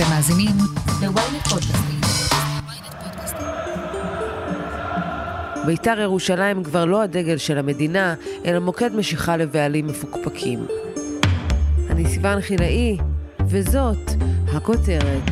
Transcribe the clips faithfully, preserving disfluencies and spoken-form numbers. אתם מאזינים ל-וויינט פודקאסטים. בית"ר ירושלים כבר לא הדגל של המדינה, אלא מוקד משיכה לבעלים מפוקפקים. אני סיוון חילאי, וזאת הכותרת.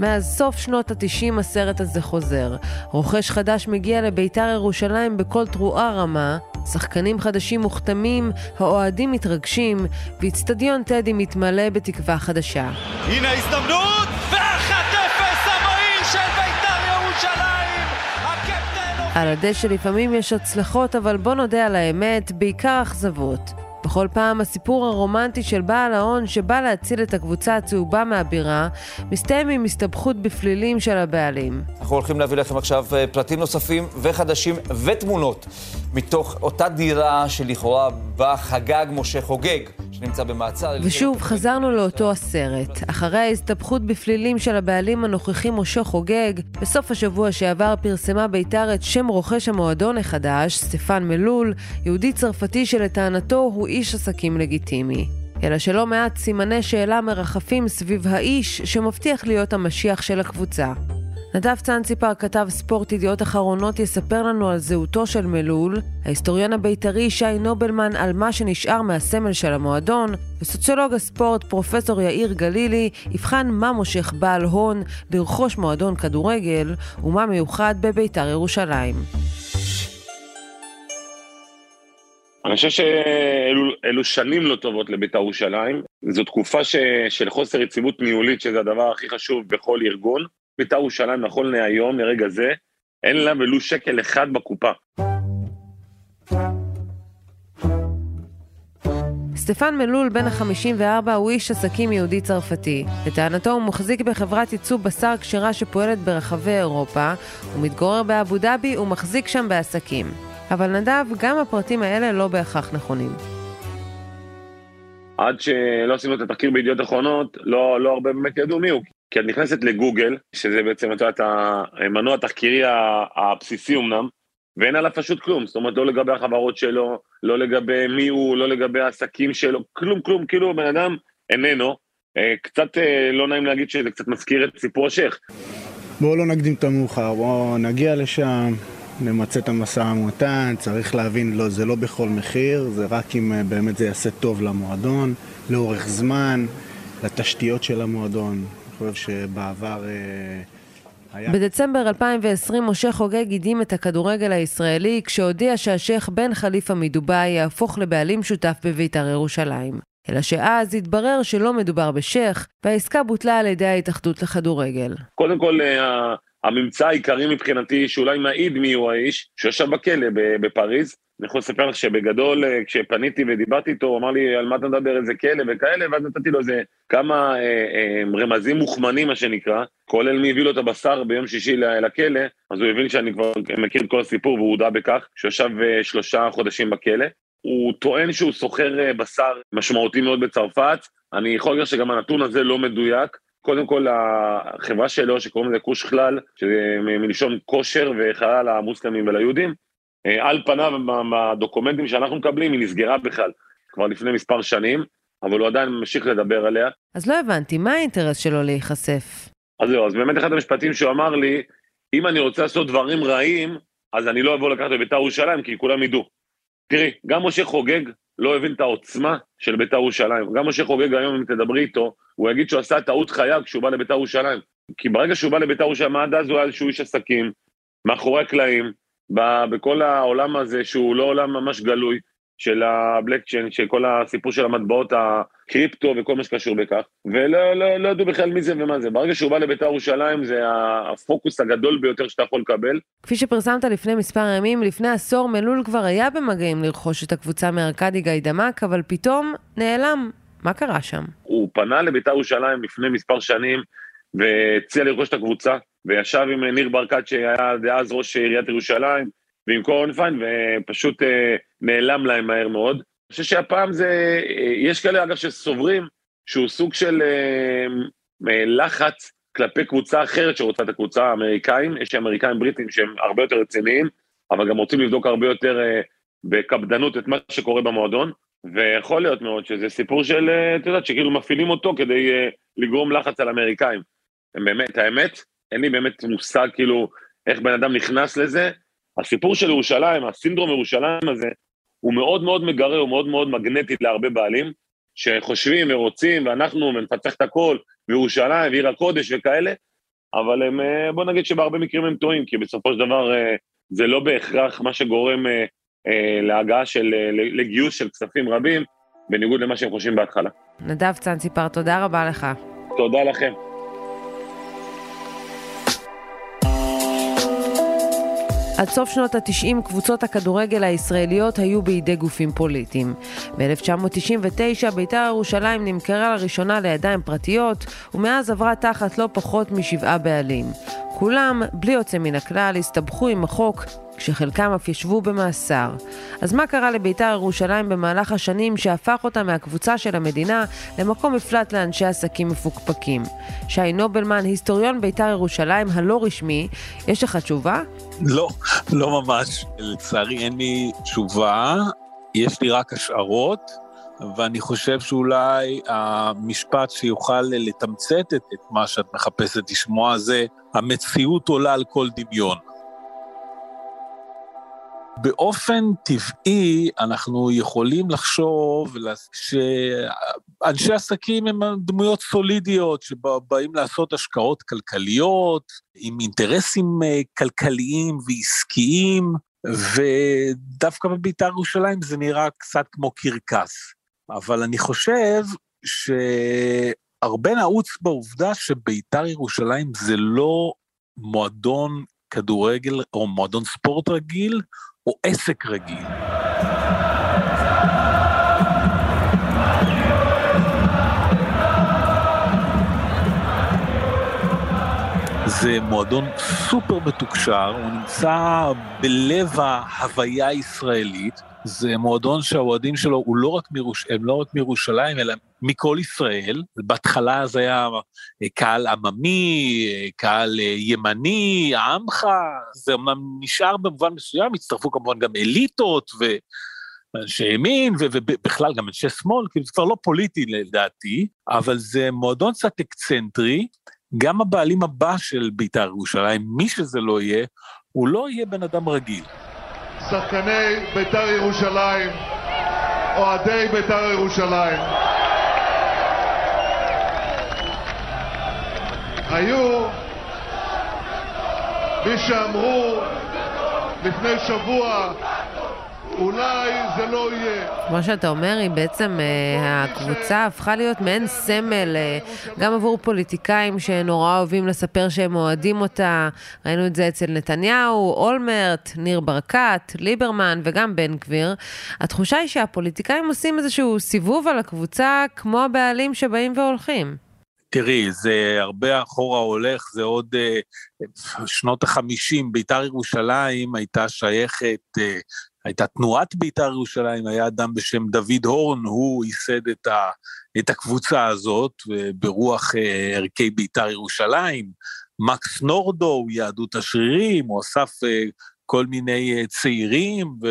מאז סוף שנות ה-תשעים הסרט הזה חוזר. רוכש חדש מגיע לבית"ר ירושלים בכל תרועה רמה, שחקנים חדשים מוכתמים, האוהדים מתרגשים, ואצטדיון טדי מתמלא בתקווה חדשה. הנה ההזדמנות, ואחת אפס המהיר של בית"ר ירושלים. הקפטן... על הדשא לפעמים יש הצלחות, אבל בוא נודה על האמת, בעיקר אכזבות. בכל פעם הסיפור הרומנטי של בעל ההון שבא להציל את הקבוצה הצהובה מהבירה מסתיים עם הסתבכות בפלילים של הבעלים. אנחנו הולכים להביא לכם עכשיו פרטים נוספים וחדשים ותמונות מתוך אותה דירה שלכאורה בה חגג משה חוגג שנמצא במעצר. ושוב חזרנו לאותו הסרט. אחרי ההסתבכות בפלילים של הבעלים הנוכחים משה חוגג, בסוף השבוע שעבר פרסמה בית"ר את שם רוכש המועדון החדש, סטפן מלול, יהודי צרפתי שלטענתו הוא איש עסקים לגיטימי. אלא שלא מעט סימני שאלה מרחפים סביב האיש שמבטיח להיות המשיח של הקבוצה. נדב צנציפר, כתב ספורט ידיעות אחרונות, יספר לנו על זהותו של מלול, ההיסטוריון הבית"רי שי נובלמן על מה שנשאר מהסמל של המועדון, וסוציולוג הספורט פרופסור יאיר גלילי יבחן מה מושך בעל הון לרכוש מועדון כדורגל ומה מיוחד בבית"ר ירושלים. אני חושב שאלו שנים לא טובות לבית"ר ירושלים. זו תקופה ש, של חוסר יציבות ניהולית, שזה הדבר הכי חשוב בכל ארגון. בית"ר ירושלים נכון להיום, לרגע זה, אין לה ולו שקל אחד בקופה. סטפן מלול בן ה-חמישים וארבע הוא איש עסקים יהודי צרפתי. לטענתו הוא מחזיק בחברת ייצוא בשר כשרה שפועלת ברחבי אירופה, הוא מתגורר באבו דאבי ומחזיק שם בעסקים. אבל נדב, גם הפרטים האלה לא בהכרח נכונים. עד שלא עשינו את התחקיר בידיעות אחרונות, לא, לא הרבה באמת ידעו מי הוא. כי את נכנסת לגוגל, שזה בעצם את המנוע התחקירי הבסיסי אומנם, ואין עליו פשוט כלום. זאת אומרת, לא לגבי החברות שלו, לא לגבי מי הוא, לא לגבי העסקים שלו, כלום, כלום, כאילו בן אדם איננו. קצת לא נעים להגיד שזה קצת מזכיר את סיפור השייך. בואו לא נקדים את המאוחר, בואו נגיע לשם. נמצא את המשא ומתן, צריך להבין, לא, זה לא בכל מחיר, זה רק אם באמת זה יעשה טוב למועדון, לאורך זמן, לתשתיות של המועדון. אני חושב שבעבר... בדצמבר אלפיים ועשרים משה חוגג גידים את הכדורגל הישראלי כשהודיע שהשייך בן חליפה מדובאי יהפוך לבעלים שותף בבית"ר ירושלים. אלא שאז התברר שלא מדובר בשייך, והעסקה בוטלה על ידי ההתאחדות לכדורגל. קודם כל... הממצא העיקרי מבחינתי, שאולי מעיד מי הוא האיש, שיושב בכלא בפריז. אני יכול לספר לך שבגדול, כשפניתי ודיברתי איתו, הוא אמר לי, על מה אתה מדבר, איזה כלא וכאלה, ואז נתתי לו איזה כמה אה, אה, רמזים מוכמנים, מה שנקרא, כולל מי הביא לו את הבשר ביום שישי לכלא, אז הוא הבין שאני כבר מכיר את כל הסיפור, והוא הודע בכך, שיושב שלושה חודשים בכלא. הוא טוען שהוא סוחר בשר משמעותי מאוד בצרפת. אני יכול להגיד שגם הנתון הזה לא מדויק. קודם כל, החברה שלו, שקוראים לזה קוש חלל, שזה מלשון כושר וחלל המוסלמים וליהודים, על פניו, בדוקומנטים שאנחנו מקבלים, היא נסגרה בכלל, כבר לפני מספר שנים, אבל הוא עדיין ממשיך לדבר עליה. אז לא הבנתי, מה האינטרס שלו להיחשף? אז לא, אז באמת אחד המשפטים שהוא אמר לי, אם אני רוצה לעשות דברים רעים, אז אני לא אבוא לקחת לבית"ר ירושלים, כי כולם ידעו. תראי, גם משה חוגג לא הבין את העוצמה של בית"ר ירושלים. גם משה חוגג היום, אם תדברי איתו, הוא יגיד שהוא עשה טעות חייו כשהוא בא לבית"ר ירושלים. כי ברגע שהוא בא לבית"ר ירושלים, עד אז הוא היה איזשהו איש עסקים, מאחורי הקלעים, בכל העולם הזה, שהוא לא עולם ממש גלוי, של הבלקצ'יין, של כל הסיפור של המטבעות, הקריפטו וכל מה שקשור בכך, ולא לא, לא ידעו בכלל מי זה ומה זה. ברגע שהוא בא לבית"ר ירושלים, זה הפוקוס הגדול ביותר שאתה יכול לקבל. כפי שפרסמת לפני מספר ימים, לפני עשור מלול כבר היה במגעים לרכוש את הקבוצה מארקדי גיידמק, אבל פתאום נעלם. מה קרה שם? הוא פנה לבית"ר ירושלים לפני מספר שנים, והציע לרכוש את הקבוצה, וישב עם ניר ברקת, שהיה דאז ראש עיריית ירושלים, ועם קורן פיין, ופשוט נעלם להם מהר מאוד. אני חושב שהפעם זה, יש כאלה אגב שסוברים, שהוא סוג של לחץ כלפי קבוצה אחרת שרוצה את הקבוצה, האמריקאים, יש אמריקאים בריטים שהם הרבה יותר רציניים, אבל גם רוצים לבדוק הרבה יותר בקפדנות את מה שקורה במועדון, ויכול להיות מאוד שזה סיפור של, אתה יודעת, שכאילו מפעילים אותו כדי לגרום לחץ על אמריקאים. באמת, האמת, אין לי באמת מושג כאילו איך בן אדם נכנס לזה. הסיפור של ירושלים, הסינדרום ירושלים הזה, הוא מאוד מאוד מגרה, הוא מאוד מאוד מגנטי להרבה בעלים, שחושבים ורוצים, ואנחנו מנפצח את הכל, בירושלים, ועיר הקודש וכאלה, אבל הם, בוא נגיד שבהרבה מקרים הם טועים, כי בסופו של דבר זה לא בהכרח מה שגורם להגעה של, לגיוס של כספים רבים, בניגוד למה שהם חושבים בהתחלה. נדב צנציפר, תודה רבה לך. תודה לכם. עד סוף שנות ה-תשעים קבוצות הכדורגל הישראליות היו בידי גופים פוליטיים. ב-אלף תשע מאות תשעים ותשע בית"ר ירושלים נמכרה לראשונה לידיים פרטיות, ומאז עברה תחת לא פחות משבעה בעלים. כולם, בלי יוצא מן הכלל, הסתבכו עם החוק, כשחלקם אף ישבו במאסר. אז מה קרה לבית"ר ירושלים במהלך השנים שהפך אותה מהקבוצה של המדינה למקום מפלט לאנשי עסקים מפוקפקים? שי נובלמן, היסטוריון בית"ר ירושלים הלא רשמי, יש לך תשובה? לא, לא ממש. לצערי אין לי תשובה, יש לי רק השערות, ואני חושב שאולי המשפט שיוכל לתמצת את מה שאת מחפשת לשמוע זה, המציאות עולה על כל דמיון. באופן טבעי אנחנו יכולים לחשוב שאנשי עסקים הם דמויות סולידיות שבאים לעשות השקעות כלכליות, עם אינטרסים כלכליים ועסקיים, ודווקא בבית"ר ירושלים זה נראה קצת כמו קרקס. אבל אני חושב שהרבה נעוץ בעובדה שבית"ר ירושלים זה לא מועדון כדורגל או מועדון ספורט רגיל, או עסק רגיל. זה מועדון סופר מתוקשר, הוא נמצא בלב ההוויה הישראלית, זה מועדון שהאוהדים שלו הוא לא רק מירוש... הם לא רק מירושלים, אלא מכל ישראל. בהתחלה זה היה קהל עממי, קהל ימני, עמך, זה אמנם נשאר במובן מסוים, הצטרפו כמובן גם אליטות ואנשי ימין, ובכלל גם אנשי שמאל, כי זה כבר לא פוליטי לדעתי, אבל זה מועדון קצת אקצנטרי, גם הבעלים הבא של בית"ר ירושלים, מי שזה לא יהיה, הוא לא יהיה בן אדם רגיל. שחקני בית"ר ירושלים, אוהדי בית"ר ירושלים, היו מי שאמרו לפני שבוע, אולי זה לא יהיה. כמו שאתה אומר, היא בעצם, הקבוצה הפכה להיות מעין סמל, גם עבור פוליטיקאים שנורא אוהבים לספר שהם אוהדים אותה, ראינו את זה אצל נתניהו, אולמרט, ניר ברקת, ליברמן וגם בן גביר. התחושה היא שהפוליטיקאים עושים איזשהו סיבוב על הקבוצה, כמו הבעלים שבאים והולכים. תראי, זה הרבה אחורה הולך, זה עוד uh, שנות החמישים, בית"ר ירושלים הייתה שייכת, uh, הייתה תנועת בית"ר ירושלים, היה אדם בשם דוד הורן, הוא ייסד את, ה, את הקבוצה הזאת, ברוח uh, ערכי בית"ר ירושלים, מקס נורדו, יהדות השרירים, הוא אסף uh, כל מיני uh, צעירים, ו,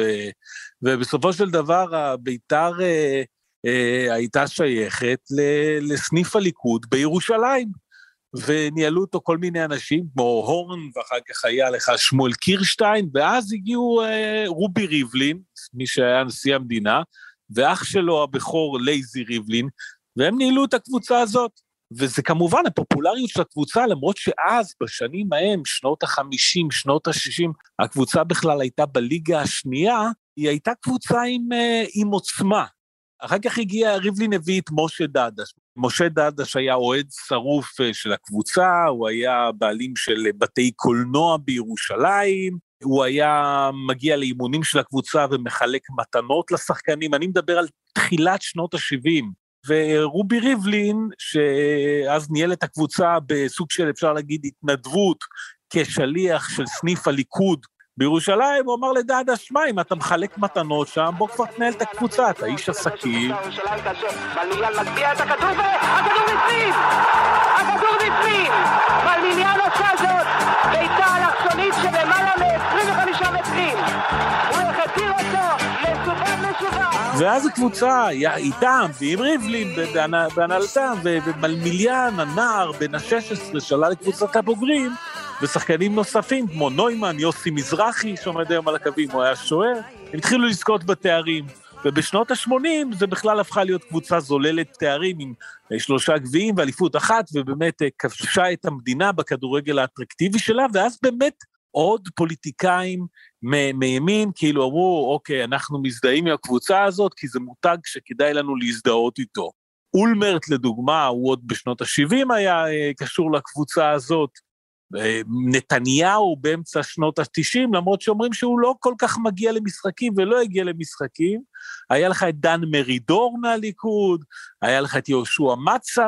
ובסופו של דבר הבית"ר, uh, Uh, הייתה שייכת לסניף הליכוד בירושלים, וניהלו אותו כל מיני אנשים, כמו הורן, ואחר כך היה לך שמואל קירשטיין, ואז הגיעו uh, רובי ריבלין, מי שהיה נשיא המדינה, ואח שלו הבכור לייזי ריבלין, והם ניהלו את הקבוצה הזאת, וזה כמובן הפופולריות של הקבוצה, למרות שאז בשנים ההם, שנות החמישים, שנות השישים, הקבוצה בכלל הייתה בליגה השנייה, היא הייתה קבוצה עם, uh, עם עוצמה, אחר כך הגיע ריבלין הביא את משה דדה. משה דדה שהיה אוהד שרוף של הקבוצה, הוא היה בעלים של בתי קולנוע בירושלים, הוא היה מגיע לאימונים של הקבוצה ומחלק מתנות לשחקנים, אני מדבר על תחילת שנות ה-שבעים, ורובי ריבלין, שאז ניהל את הקבוצה בסוג של אפשר להגיד התנדבות, כשליח של סניף הליכוד, בירושלים, הוא אמר לדעד השמיים, אם אתה מחלק מתנות שם, בוא כבר תנהל את הקבוצה, אתה איש עסקים. בליליאן מגביע את הכדור, הכדור בפנים! הכדור בפנים! בליליאן עושה זאת, ביתה הלחשונית שלמעלה מ-עשרים וחמישה מטרים. הוא החתיר אותו לסובב משובב. ואז הקבוצה איתם, ועם ריבלין בהנהלתם, ומלמיליאן, הנער, בן ה-שש עשרה, שלה לקבוצת הבוגרים, ושחקנים נוספים, כמו נוימן, יוסי מזרחי, שעומד היום על הקווים, הוא היה שוער, הם התחילו לזכות בתארים, ובשנות ה-שמונים זה בכלל הפכה להיות קבוצה זוללת תארים, עם שלושה גביעים ואליפות אחת, ובאמת כבשה את המדינה בכדורגל האטרקטיבי שלה, ואז באמת עוד פוליטיקאים מימין, כאילו אמרו, אוקיי, אנחנו מזדהים עם הקבוצה הזאת, כי זה מותג שכדאי לנו להזדהות איתו. אולמרט, לדוגמה, הוא עוד בשנות ה-שבעים היה קשור לקבוצה הזאת, נתניהו באמצע שנות ה-תשעים, למרות שאומרים שהוא לא כל כך מגיע למשחקים, ולא הגיע למשחקים, היה לך את דן מרידור מהליכוד, היה לך את יהושע מצא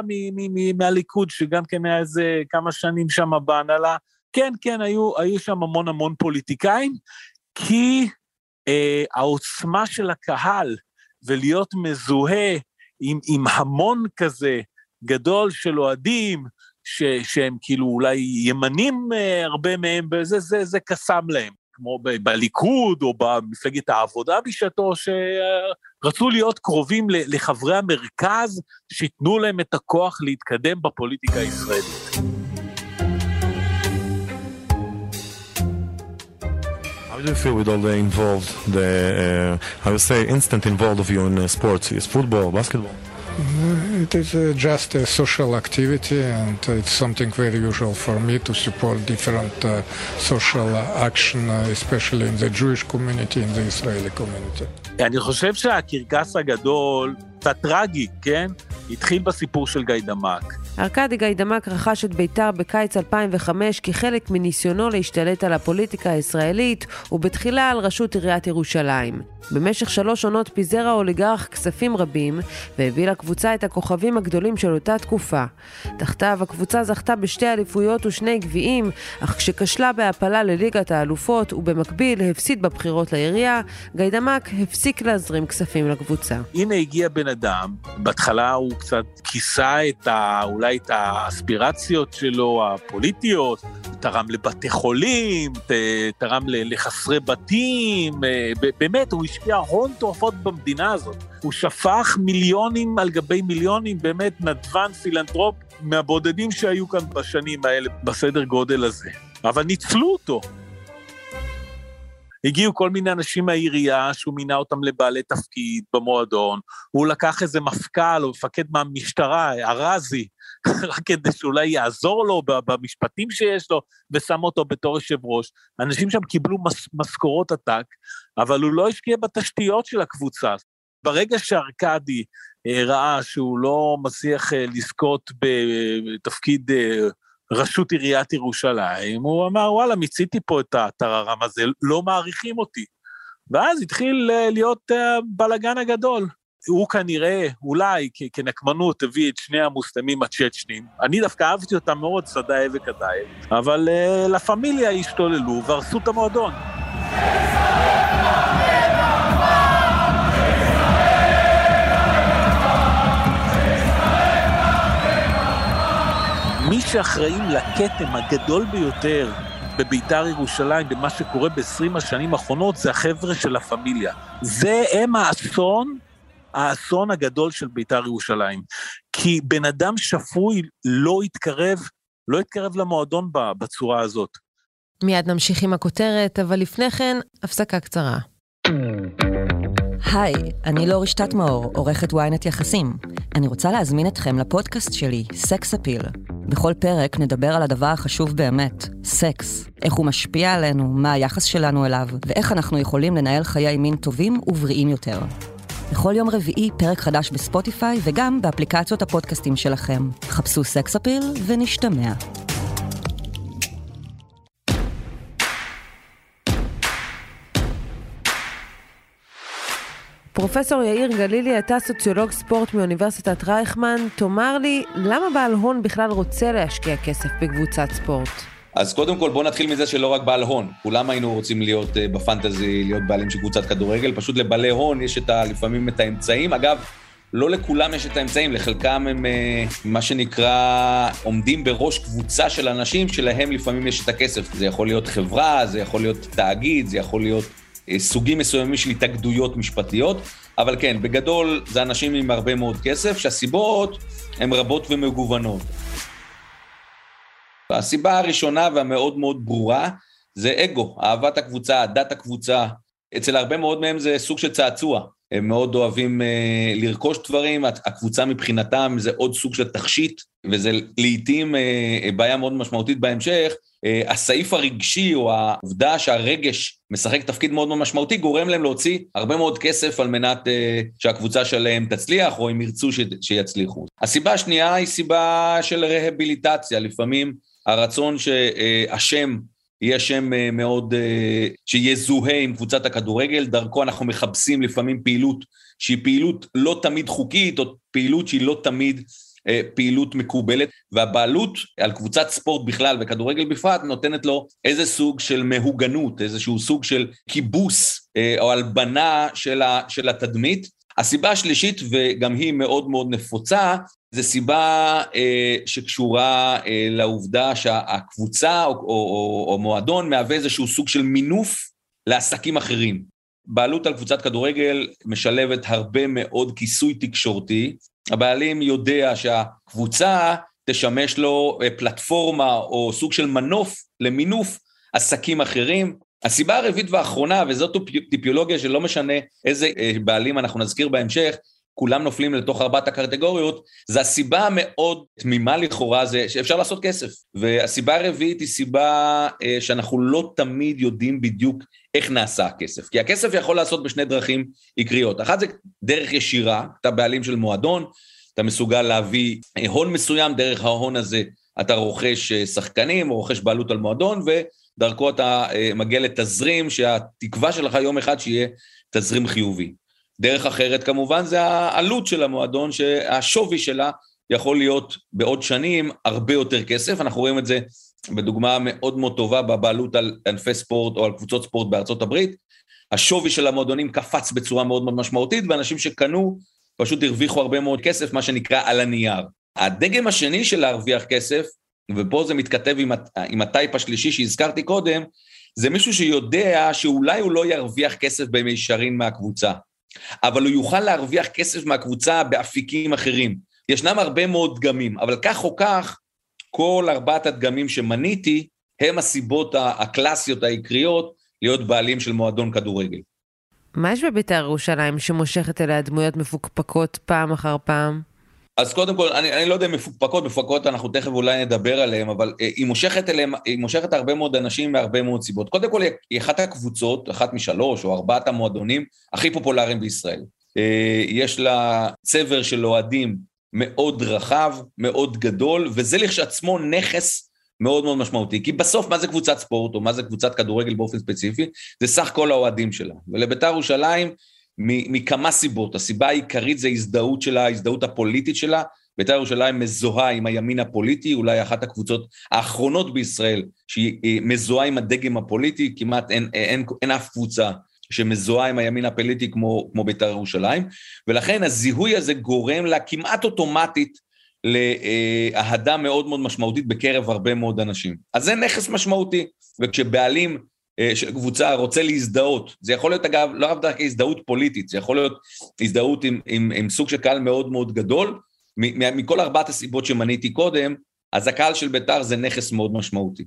מהליכוד, שגם כן היה איזה כמה שנים שם בהנהלה, כן, כן, היו, היו שם המון המון פוליטיקאים, כי אה, העוצמה של הקהל, ולהיות מזוהה עם, עם המון כזה גדול של אוהדים, ש, שהם כאילו אולי ימנים אה, הרבה מהם, וזה זה, זה קסם להם, כמו ב- בליכוד או במפלגת העבודה בשעתו, שרצו להיות קרובים לחברי המרכז, שיתנו להם את הכוח להתקדם בפוליטיקה הישראלית. How do you feel with all the involved, the, uh, I would say, instant involved of you in uh, sports? Is football, basketball? It is uh, just a social activity, and it's something very usual for me to support different uh, social action, uh, especially in the Jewish community, in the Israeli community. אני חושב שהקרקס הגדול, קצת טרגי, כן? התחיל בסיפור של גיידמק. ארקדי גיידמק רכש את ביתר בקיץ אלפיים וחמש כחלק מניסיונו להשתלט על הפוליטיקה הישראלית ובתחילה על רשות עיריית ירושלים. במשך שלוש עונות פיזר האוליגרך כספים רבים והביא לקבוצה את הכוכבים הגדולים של אותה תקופה. תחתיו הקבוצה זכתה בשתי אליפויות ושני גביעים, אך כשכשלה בהפלה לליגת האלופות ובמקביל הפסיד בבחירות לעירייה, גיידמק הפסיק להזרים כספים לקבוצה. הנה הגיע בן אדם, בהתחלה הוא קצת כיסה את ה... אולי את האספירציות שלו, הפוליטיות, תרם לבתי חולים, תרם לחסרי בתים, באמת הוא השקיע הון תועפות במדינה הזאת, הוא שפך מיליונים על גבי מיליונים, באמת נדבן פילנטרופ מהבודדים שהיו כאן בשנים האלה, בסדר גודל הזה, אבל ניצלו אותו. הגיעו כל מיני אנשים מהעירייה, שהוא מינה אותם לבעלי תפקיד במועדון, הוא לקח איזה מפכ"ל או מפקד מהמשטרה, הרזי, רק כדי שאולי יעזור לו במשפטים שיש לו, ושם אותו בתור יושב ראש. אנשים שם קיבלו מס, משכורות עתק, אבל הוא לא השקיע בתשתיות של הקבוצה. ברגע שארקדי ראה שהוא לא מצליח לזכות בתפקיד רשות עיריית ירושלים, הוא אמר, וואלה, מציתי פה את הטררם הזה, לא מעריכים אותי. ואז התחיל להיות בלגן הגדול. הוא כנראה, אולי כנקמנות, הביא את שני המוסלמים הצ'צ'נים, אני דווקא אהבתי אותם מאוד, סדאי וקדאי, אבל לפמיליה השתוללו והרסו את המועדון. מי שאחראים לקטם הגדול ביותר בביתר ירושלים, במה שקורה ב-עשרים השנים האחרונות, זה החבר'ה של הפמיליה. זה הם האסון, האסון הגדול של ביתר ירושלים. כי בן אדם שפוי לא התקרב, לא התקרב למועדון בצורה הזאת. מיד נמשיך עם הכותרת, אבל לפני כן, הפסקה קצרה. היי, אני לא רשתת מאור, עורכת וויינט יחסים. אני רוצה להזמין אתכם לפודקאסט שלי, סקס אפיל. בכל פרק נדבר על הדבר החשוב באמת, סקס. איך הוא משפיע עלינו, מה היחס שלנו אליו, ואיך אנחנו יכולים לנהל חיי מין טובים ובריאים יותר. בכל יום רביעי פרק חדש בספוטיפיי וגם באפליקציות הפודקאסטים שלכם. חפשו סקס אפיל ונשתמע. פרופסור יאיר גלילי, אתה סוציולוג ספורט מאוניברסיטת רייכמן, תאמר לי, למה בעל הון בכלל רוצה להשקיע כסף בקבוצת ספורט? אז קודם כל בוא נתחיל מזה שלא רק בעל הון, כולם היינו רוצים להיות בפנטזי, להיות בעלים של קבוצת כדורגל, פשוט לבעלי הון יש את ה, לפעמים את האמצעים, אגב, לא לכולם יש את האמצעים, לחלקם הם מה שנקרא עומדים בראש קבוצה של אנשים שלהם לפעמים יש את הכסף, זה יכול להיות חברה, זה יכול להיות תאגיד, זה יכול להיות סוגים מסוימים של התאגדויות משפטיות, אבל כן, בגדול זה אנשים עם הרבה מאוד כסף, שהסיבות הן רבות ומגוונות. הסיבה הראשונה והמאוד מאוד ברורה זה אגו, אהבת הקבוצה, דת הקבוצה. אצל הרבה מאוד מהם זה סוג של צעצוע. הם מאוד אוהבים אה, לרכוש דברים, הקבוצה מבחינתם זה עוד סוג של תכשיט, וזה לעתים אה, בעיה מאוד משמעותית בהמשך. אה, הסעיף הרגשי או העובדה שהרגש משחק תפקיד מאוד מאוד משמעותי, גורם להם להוציא הרבה מאוד כסף על מנת אה, שהקבוצה שלהם תצליח, או הם ירצו ש, שיצליחו. הסיבה השנייה היא סיבה של רהביליטציה, לפעמים הרצון שהשם, אה, יהיה שם מאוד, שיזוהה עם קבוצת הכדורגל, דרכו אנחנו מחפשים לפעמים פעילות, שהיא פעילות לא תמיד חוקית, או פעילות שהיא לא תמיד פעילות מקובלת, והבעלות על קבוצת ספורט בכלל, וכדורגל בפרט, נותנת לו איזה סוג של מהוגנות, איזשהו סוג של כיבוס, או הלבנה של התדמית. הסיבה השלישית, וגם היא מאוד מאוד נפוצה, זה סיבה אה, שקשורה אה, לעובדה שהקבוצה או, או, או, או מועדון מהווה איזשהו סוג של מינוף לעסקים אחרים. בעלות על קבוצת כדורגל משלבת הרבה מאוד כיסוי תקשורתי, הבעלים יודע שהקבוצה תשמש לו אה, פלטפורמה או סוג של מנוף למינוף עסקים אחרים. הסיבה הרביעית והאחרונה, וזאת טיפיולוגיה שלא משנה איזה אה, בעלים אנחנו נזכיר בהמשך, כולם נופלים לתוך ארבעת הקטגוריות, זה הסיבה מאוד תמימה לכאורה, זה שאפשר לעשות כסף. והסיבה הרביעית היא סיבה שאנחנו לא תמיד יודעים בדיוק איך נעשה הכסף. כי הכסף יכול לעשות בשני דרכים עיקריות. אחת זה דרך ישירה, אתה בעלים של מועדון, אתה מסוגל להביא הון מסוים, דרך ההון הזה אתה רוכש שחקנים, או רוכש בעלות על מועדון, ודרכו אתה מגיע לתזרים, שהתקווה שלך יום אחד שיהיה תזרים חיובי. דרך אחרת כמובן זה העלות של המועדון, שהשווי שלה יכול להיות בעוד שנים הרבה יותר כסף, אנחנו רואים את זה בדוגמה מאוד מאוד טובה בבעלות על ענפי ספורט או על קבוצות ספורט בארצות הברית, השווי של המועדונים קפץ בצורה מאוד מאוד משמעותית, ואנשים שקנו פשוט הרוויחו הרבה מאוד כסף, מה שנקרא על הנייר. הדגם השני של להרוויח כסף, ופה זה מתכתב עם, עם הטייפ השלישי שהזכרתי קודם, זה מישהו שיודע שאולי הוא לא ירוויח כסף במישרין מהקבוצה. אבל הוא יוכל להרוויח כסף מהקבוצה באפיקים אחרים. ישנם הרבה מאוד דגמים, אבל כך או כך, כל ארבעת הדגמים שמניתי, הם הסיבות הקלאסיות העיקריות להיות בעלים של מועדון כדורגל. מה יש בבית"ר ירושלים שמושכת אליה דמויות מפוקפקות פעם אחר פעם? אז קודם כל, אני, אני לא יודע אם מפוקפקות, מפוקפקות אנחנו תכף אולי נדבר עליהם, אבל היא מושכת אליהם, היא מושכת הרבה מאוד אנשים מהרבה מאוד סיבות. קודם כל, היא אחת הקבוצות, אחת משלוש או ארבעת המועדונים הכי פופולריים בישראל. יש לה צבר של אוהדים מאוד רחב, מאוד גדול, וזה לכשעצמו נכס מאוד מאוד משמעותי, כי בסוף מה זה קבוצת ספורט, או מה זה קבוצת כדורגל באופן ספציפי, זה סך כל האוהדים שלה. ולבית"ר ירושלים, מכמה סיבות, הסיבה העיקרית זה ההזדהות שלה, ההזדהות הפוליטית שלה, בית"ר ירושלים מזוהה עם הימין הפוליטי, אולי אחת הקבוצות האחרונות בישראל, שהיא מזוהה עם הדגם הפוליטי, כמעט אין, אין, אין אף קבוצה שמזוהה עם הימין הפוליטי כמו, כמו בית"ר ירושלים, ולכן הזיהוי הזה גורם לה כמעט אוטומטית, לההדה מאוד מאוד משמעותית בקרב הרבה מאוד אנשים. אז זה נכס משמעותי, וכשבעלים שקבוצה רוצה להזדהות, זה יכול להיות אגב, לא רק דרך הזדהות פוליטית, זה יכול להיות הזדהות עם, עם, עם סוג של קהל מאוד מאוד גדול, מכל ארבעת הסיבות שמניתי קודם, אז הקהל של בית"ר זה נכס מאוד משמעותי.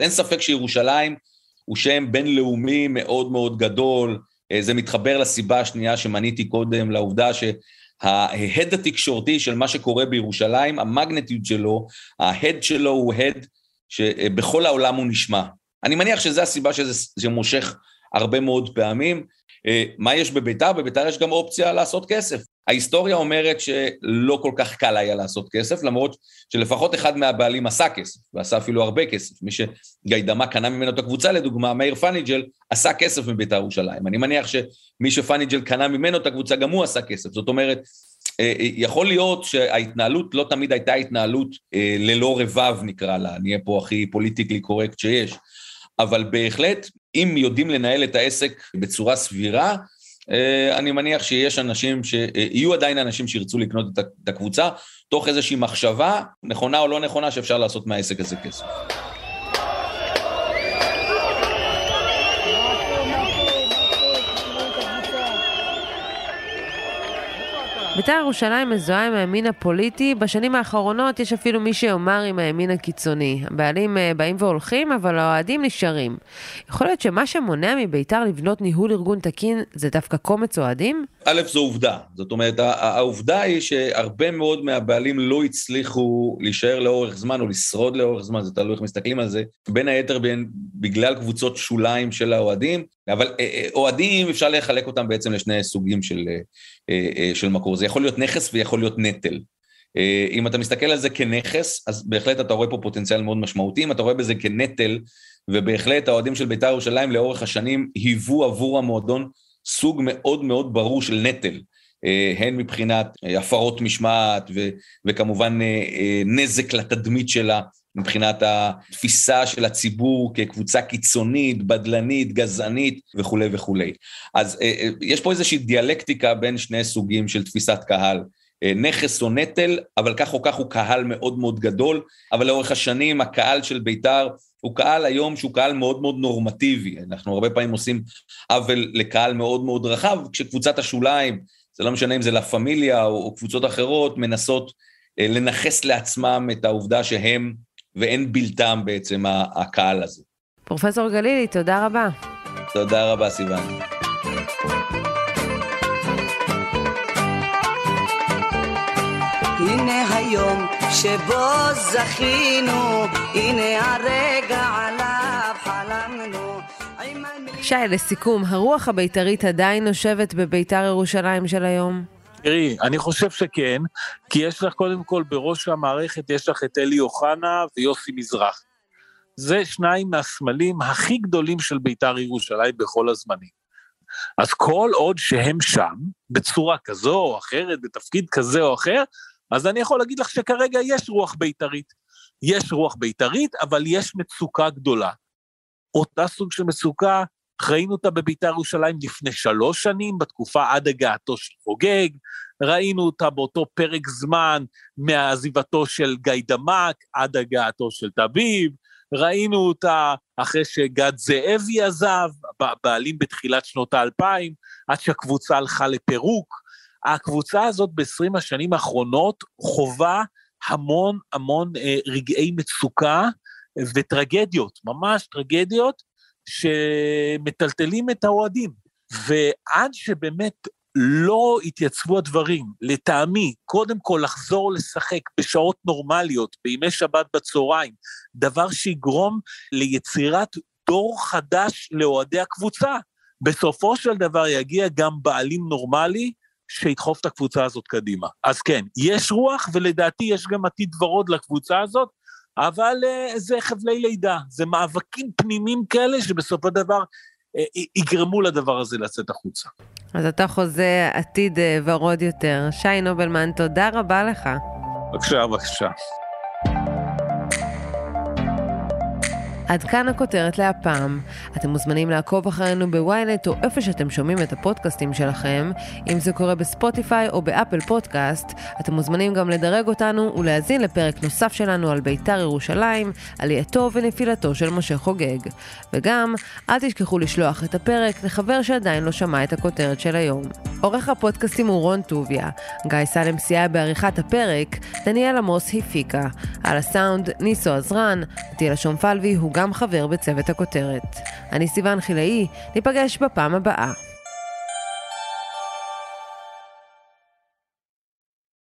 אין ספק שירושלים הוא שם בינלאומי מאוד מאוד גדול, זה מתחבר לסיבה השנייה שמניתי קודם, לעובדה שההד התקשורתי של מה שקורה בירושלים, המגנטיות שלו, ההד שלו הוא הד שבכל העולם הוא נשמע. אני מניח שזו הסיבה שזה מושך הרבה מאוד פעמים. מה יש בבית"ר? בבית"ר יש גם אופציה לעשות כסף. ההיסטוריה אומרת שלא כל כך קל היה לעשות כסף, למרות שלפחות אחד מהבעלים עשה כסף, ועשה אפילו הרבה כסף. מי שגיידמה קנה ממנו את הקבוצה, לדוגמה, מאיר פניג'ל, עשה כסף מבית"ר ירושלים. אני מניח שמי שפניג'ל קנה ממנו את הקבוצה, גם הוא עשה כסף. זאת אומרת, יכול להיות שההתנהלות לא תמיד הייתה התנהלות ללא רבב, נקרא לה. נהיה פה הכי פוליטיקלי קורקט שיש. אבל בהחלט, אם יודעים לנהל את העסק בצורה סבירה, אני מניח שיש אנשים, שיהיו עדיין אנשים שירצו לקנות את הקבוצה, תוך איזושהי מחשבה, נכונה או לא נכונה, שאפשר לעשות מהעסק הזה כסף. בית"ר ירושלים מזוהה עם הימין הפוליטי, בשנים האחרונות יש אפילו מי שאומר עם הימין הקיצוני. הבעלים באים והולכים, אבל האוהדים נשארים. יכול להיות שמה שמונע מבית"ר לבנות ניהול ארגון תקין זה דווקא קומץ אוהדים? א', זו עובדה. זאת אומרת, העובדה היא שהרבה מאוד מהבעלים לא הצליחו להישאר לאורך זמן או לשרוד לאורך זמן, זה תלוי איך מסתכלים על זה, בין היתר בין, בגלל קבוצות שוליים של האוהדים, אבל אוהדים אפשר לחלק אותם בעצם לשני סוגים של, של מקור. זה יכול להיות נכס ויכול להיות נטל. אם אתה מסתכל על זה כנכס, אז בהחלט אתה רואה פה פוטנציאל מאוד משמעותי, אם אתה רואה בזה כנטל, ובהחלט האוהדים של בית"ר ירושלים לאורך השנים היוו עבור המועדון סוג מאוד מאוד ברור של נטל, הן מבחינת הפרות משמעת, ו- וכמובן נזק לתדמית שלה, מבחינת התפיסה של הציבור כקבוצה קיצונית, בדלנית, גזענית וכו' וכו'. אז יש פה איזושהי דיאלקטיקה בין שני סוגים של תפיסת קהל, נכס או נטל, אבל כך או כך הוא קהל מאוד מאוד גדול, אבל לאורך השנים הקהל של בית"ר הוא קהל היום שהוא קהל מאוד מאוד נורמטיבי, אנחנו הרבה פעמים עושים עוול לקהל מאוד מאוד רחב, כשקבוצת השוליים, זה לא משנה אם זה לה פמיליה או, או קבוצות אחרות, מנסות לנחס לעצמם את העובדה שהם ואין בלתם בעצם הקהל הזה. פרופסור גלילי, תודה רבה. תודה רבה סיוון. הנה היום שבו זכינו, הנה הרגע עליו חלמנו. שי, לסיכום, הרוח הבית"רית עדיין נושבת בבית"ר ירושלים של היום? תראי, אני חושב שכן, כי יש לך קודם כל בראש המערכת, יש לך את אלי יוחנה ויוסי מזרח. זה שניים מהסמלים הכי גדולים של בית"ר ירושלים בכל הזמנים. אז כל עוד שהם שם, בצורה כזו או אחרת, בתפקיד כזה או אחר, אז אני יכול להגיד לך שכרגע יש רוח בית"רית. יש רוח בית"רית, אבל יש מצוקה גדולה. אותה סוג של מצוקה, ראינו אותה בבית"ר ירושלים לפני שלוש שנים, בתקופה עד הגעתו של חוגג, ראינו אותה באותו פרק זמן, מהעזיבתו של גיא דמק, עד הגעתו של תביב, ראינו אותה אחרי שגד זאבי עזב, בעלים בתחילת שנות האלפיים, עד שהקבוצה הלכה לפירוק. הקבוצה הזאת ב-עשרים השנים האחרונות חובה המון המון רגעי מצוקה וטרגדיות, ממש טרגדיות שמטלטלים את האוהדים, ועד שבאמת לא התייצבו הדברים, לטעמי, קודם כל לחזור לשחק בשעות נורמליות, בימי שבת בצהריים, דבר שיגרום ליצירת דור חדש לאוהדי הקבוצה, בסופו של דבר יגיע גם בעלים נורמלי, שידחוף את הקבוצה הזאת קדימה. אז כן, יש רוח, ולדעתי יש גם עתיד ורוד לקבוצה הזאת, אבל uh, זה חבלי לידה, זה מאבקים פנימיים כאלה, שבסופו דבר uh, יגרמו לדבר הזה לצאת החוצה. אז אתה חוזה עתיד uh, ורוד יותר. שי נובלמן, תודה רבה לך. בבקשה, בבקשה. עד כאן הכותרת להפעם. אתם מוזמנים לעקוב אחרינו בוויינט או איפה שאתם שומעים את הפודקאסטים שלכם. אם זה קורה בספוטיפיי או באפל פודקאסט, אתם מוזמנים גם לדרג אותנו ולהזין לפרק נוסף שלנו על בית"ר ירושלים, עלייתו ונפילתו של משה חוגג. וגם, אל תשכחו לשלוח את הפרק לחבר שעדיין לא שמע את הכותרת של היום. עורך הפודקאסטים הוא רון טוביה. גיא סלם סייע בעריכת הפרק, דניאל עמוס הפיקה. על הסאונד, ניסו עזרן, תילה שומפלבי, גם חבר בצוות הכותרת. אני סיוון חילאי, ניפגש בפעם הבאה.